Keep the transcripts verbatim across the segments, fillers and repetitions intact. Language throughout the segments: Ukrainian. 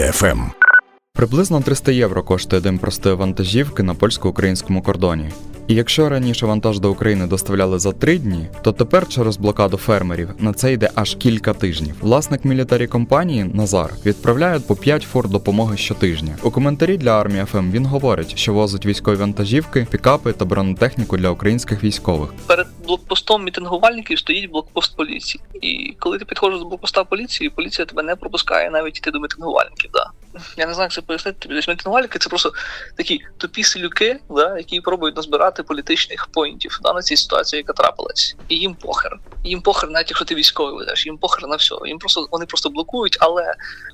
Армія ФМ. Приблизно триста євро коштує один простої вантажівки на польсько-українському кордоні. І якщо раніше вантаж до України доставляли за три дні, то тепер через блокаду фермерів на це йде аж кілька тижнів. Власник мілітарі-компанії Назар відправляє по п'ять фур допомоги щотижня. У коментарі для Армії ФМ він говорить, що возить військові вантажівки, пікапи та бронетехніку для українських військових. Перед блокпостом мітингувальників стоїть блокпост поліції. І коли ти підходиш до блокпоста поліції, поліція тебе не пропускає навіть йти до мітингувальників. Да. Я не знаю, як це пояснити. Мітингувальники – це просто такі тупі селюки, да, які пробують назбирати політичних поінтів да, на цій ситуації, яка трапилась. І їм похер. Їм похер, навіть якщо ти військовий ведеш, їм похер на все. Їм просто, вони просто блокують, але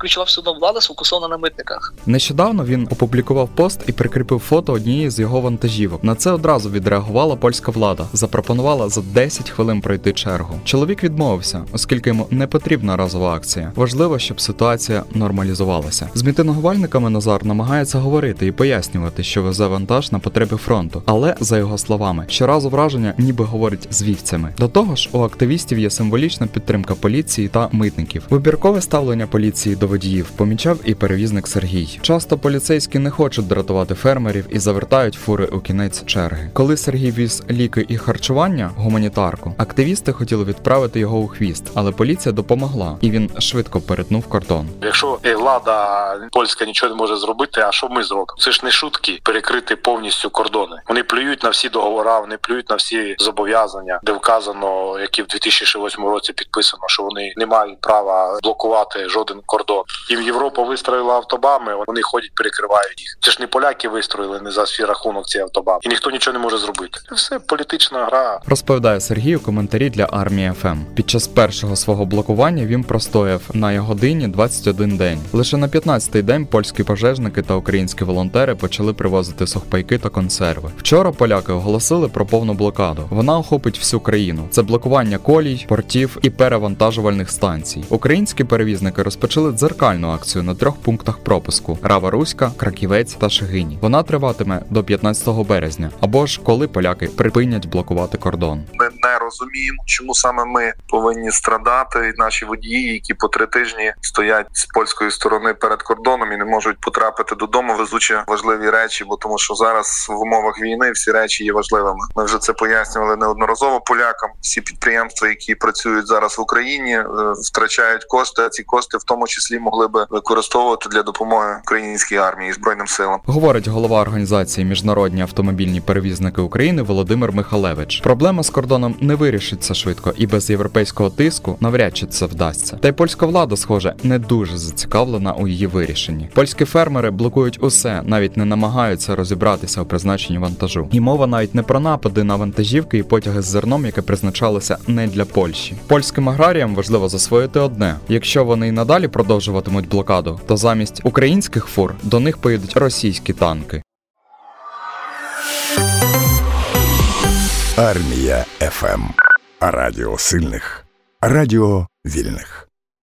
ключова все одно влада сфокусована на митниках. Нещодавно він опублікував пост і прикріпив фото однієї з його вантажівок. На це одразу відреагувала польська влада. Запропонувала за десять хвилин пройти чергу. Чоловік відмовився, оскільки йому не потрібна разова акція. Важливо, щоб ситуація нормалізувалася. З мітингувальниками Назар намагається говорити і пояснювати, що везе вантаж на потреби фронту. Але за його словами, щоразу враження ніби говорить з вівцями. До того ж, у активістів є символічна підтримка поліції та митників. Вибіркове ставлення поліції до водіїв помічав і перевізник Сергій. Часто поліцейські не хочуть дратувати фермерів і завертають фури у кінець черги. Коли Сергій віз ліки і харчування, гуманітарку, активісти хотіли відправити його у хвіст, але поліція допомогла, і він швидко перетнув кордон. Якщо влада польська нічого не може зробити, а що ми зробимо? Це ж не шутки перекрити повністю кордони. Вони плюють на всі договори, вони плюють на всі зобов'язання, де вказано, які в дві тисячі восьмому році підписано, що вони не мають права блокувати жоден кордон. І Європа вистроїла автобами, вони ходять, перекривають їх. Це ж не поляки вистроїли, не за свій рахунок ці автобами. І ніхто нічого не може зробити. Це все політична гра. Розповідає Сергій у коментарі для Армії ФМ. Під час першого свого блокування він простояв на його годині двадцять один день. Лише на п'ятнадцятий день польські пожежники та українські волонтери почали привозити сухпайки та консерви. Вчора поляки оголосили про повну блокаду. Вона охопить всю країну. Це блокування колій, портів і перевантажувальних станцій. Українські перевізники розпочали дзеркальну акцію на трьох пунктах пропуску – Рава-Руська, Краківець та Шегині. Вона триватиме до п'ятнадцятого березня, або ж коли поляки припинять блокувати кордон. Ми не розуміємо, чому саме ми повинні страдати, і наші водії, які по три тижні стоять з польської сторони перед кордоном і не можуть потрапити додому, везучи важливі речі, бо тому що зараз в умовах війни всі речі є важливими. Ми вже це пояснювали неодноразово полякам. Всі підприємства, які працюють зараз в Україні, втрачають кошти, а ці кошти в тому числі могли би використовувати для допомоги українській армії і Збройним силам. Говорить голова організації «Міжнародні автомобільні перевізники України» Володимир Михалевич. Проблема з кордоном не вирішиться швидко і без європейського тиску навряд чи це вдасться. Та й польська влада, схоже, не дуже зацікавлена у її вирішенні. Польські фермери блокують усе, навіть не намагаються розібратися у призначенні вантажу. І мова навіть не про напади на вантажівки і потяги з зерном, яке призначалося не для Польщі. Польським аграріям важливо засвоїти одне. Якщо вони й надалі продовжуватимуть блокаду, то замість українських фур до них поїдуть російські танки. Армія ФМ. Радіо сильних. Радіо вільних.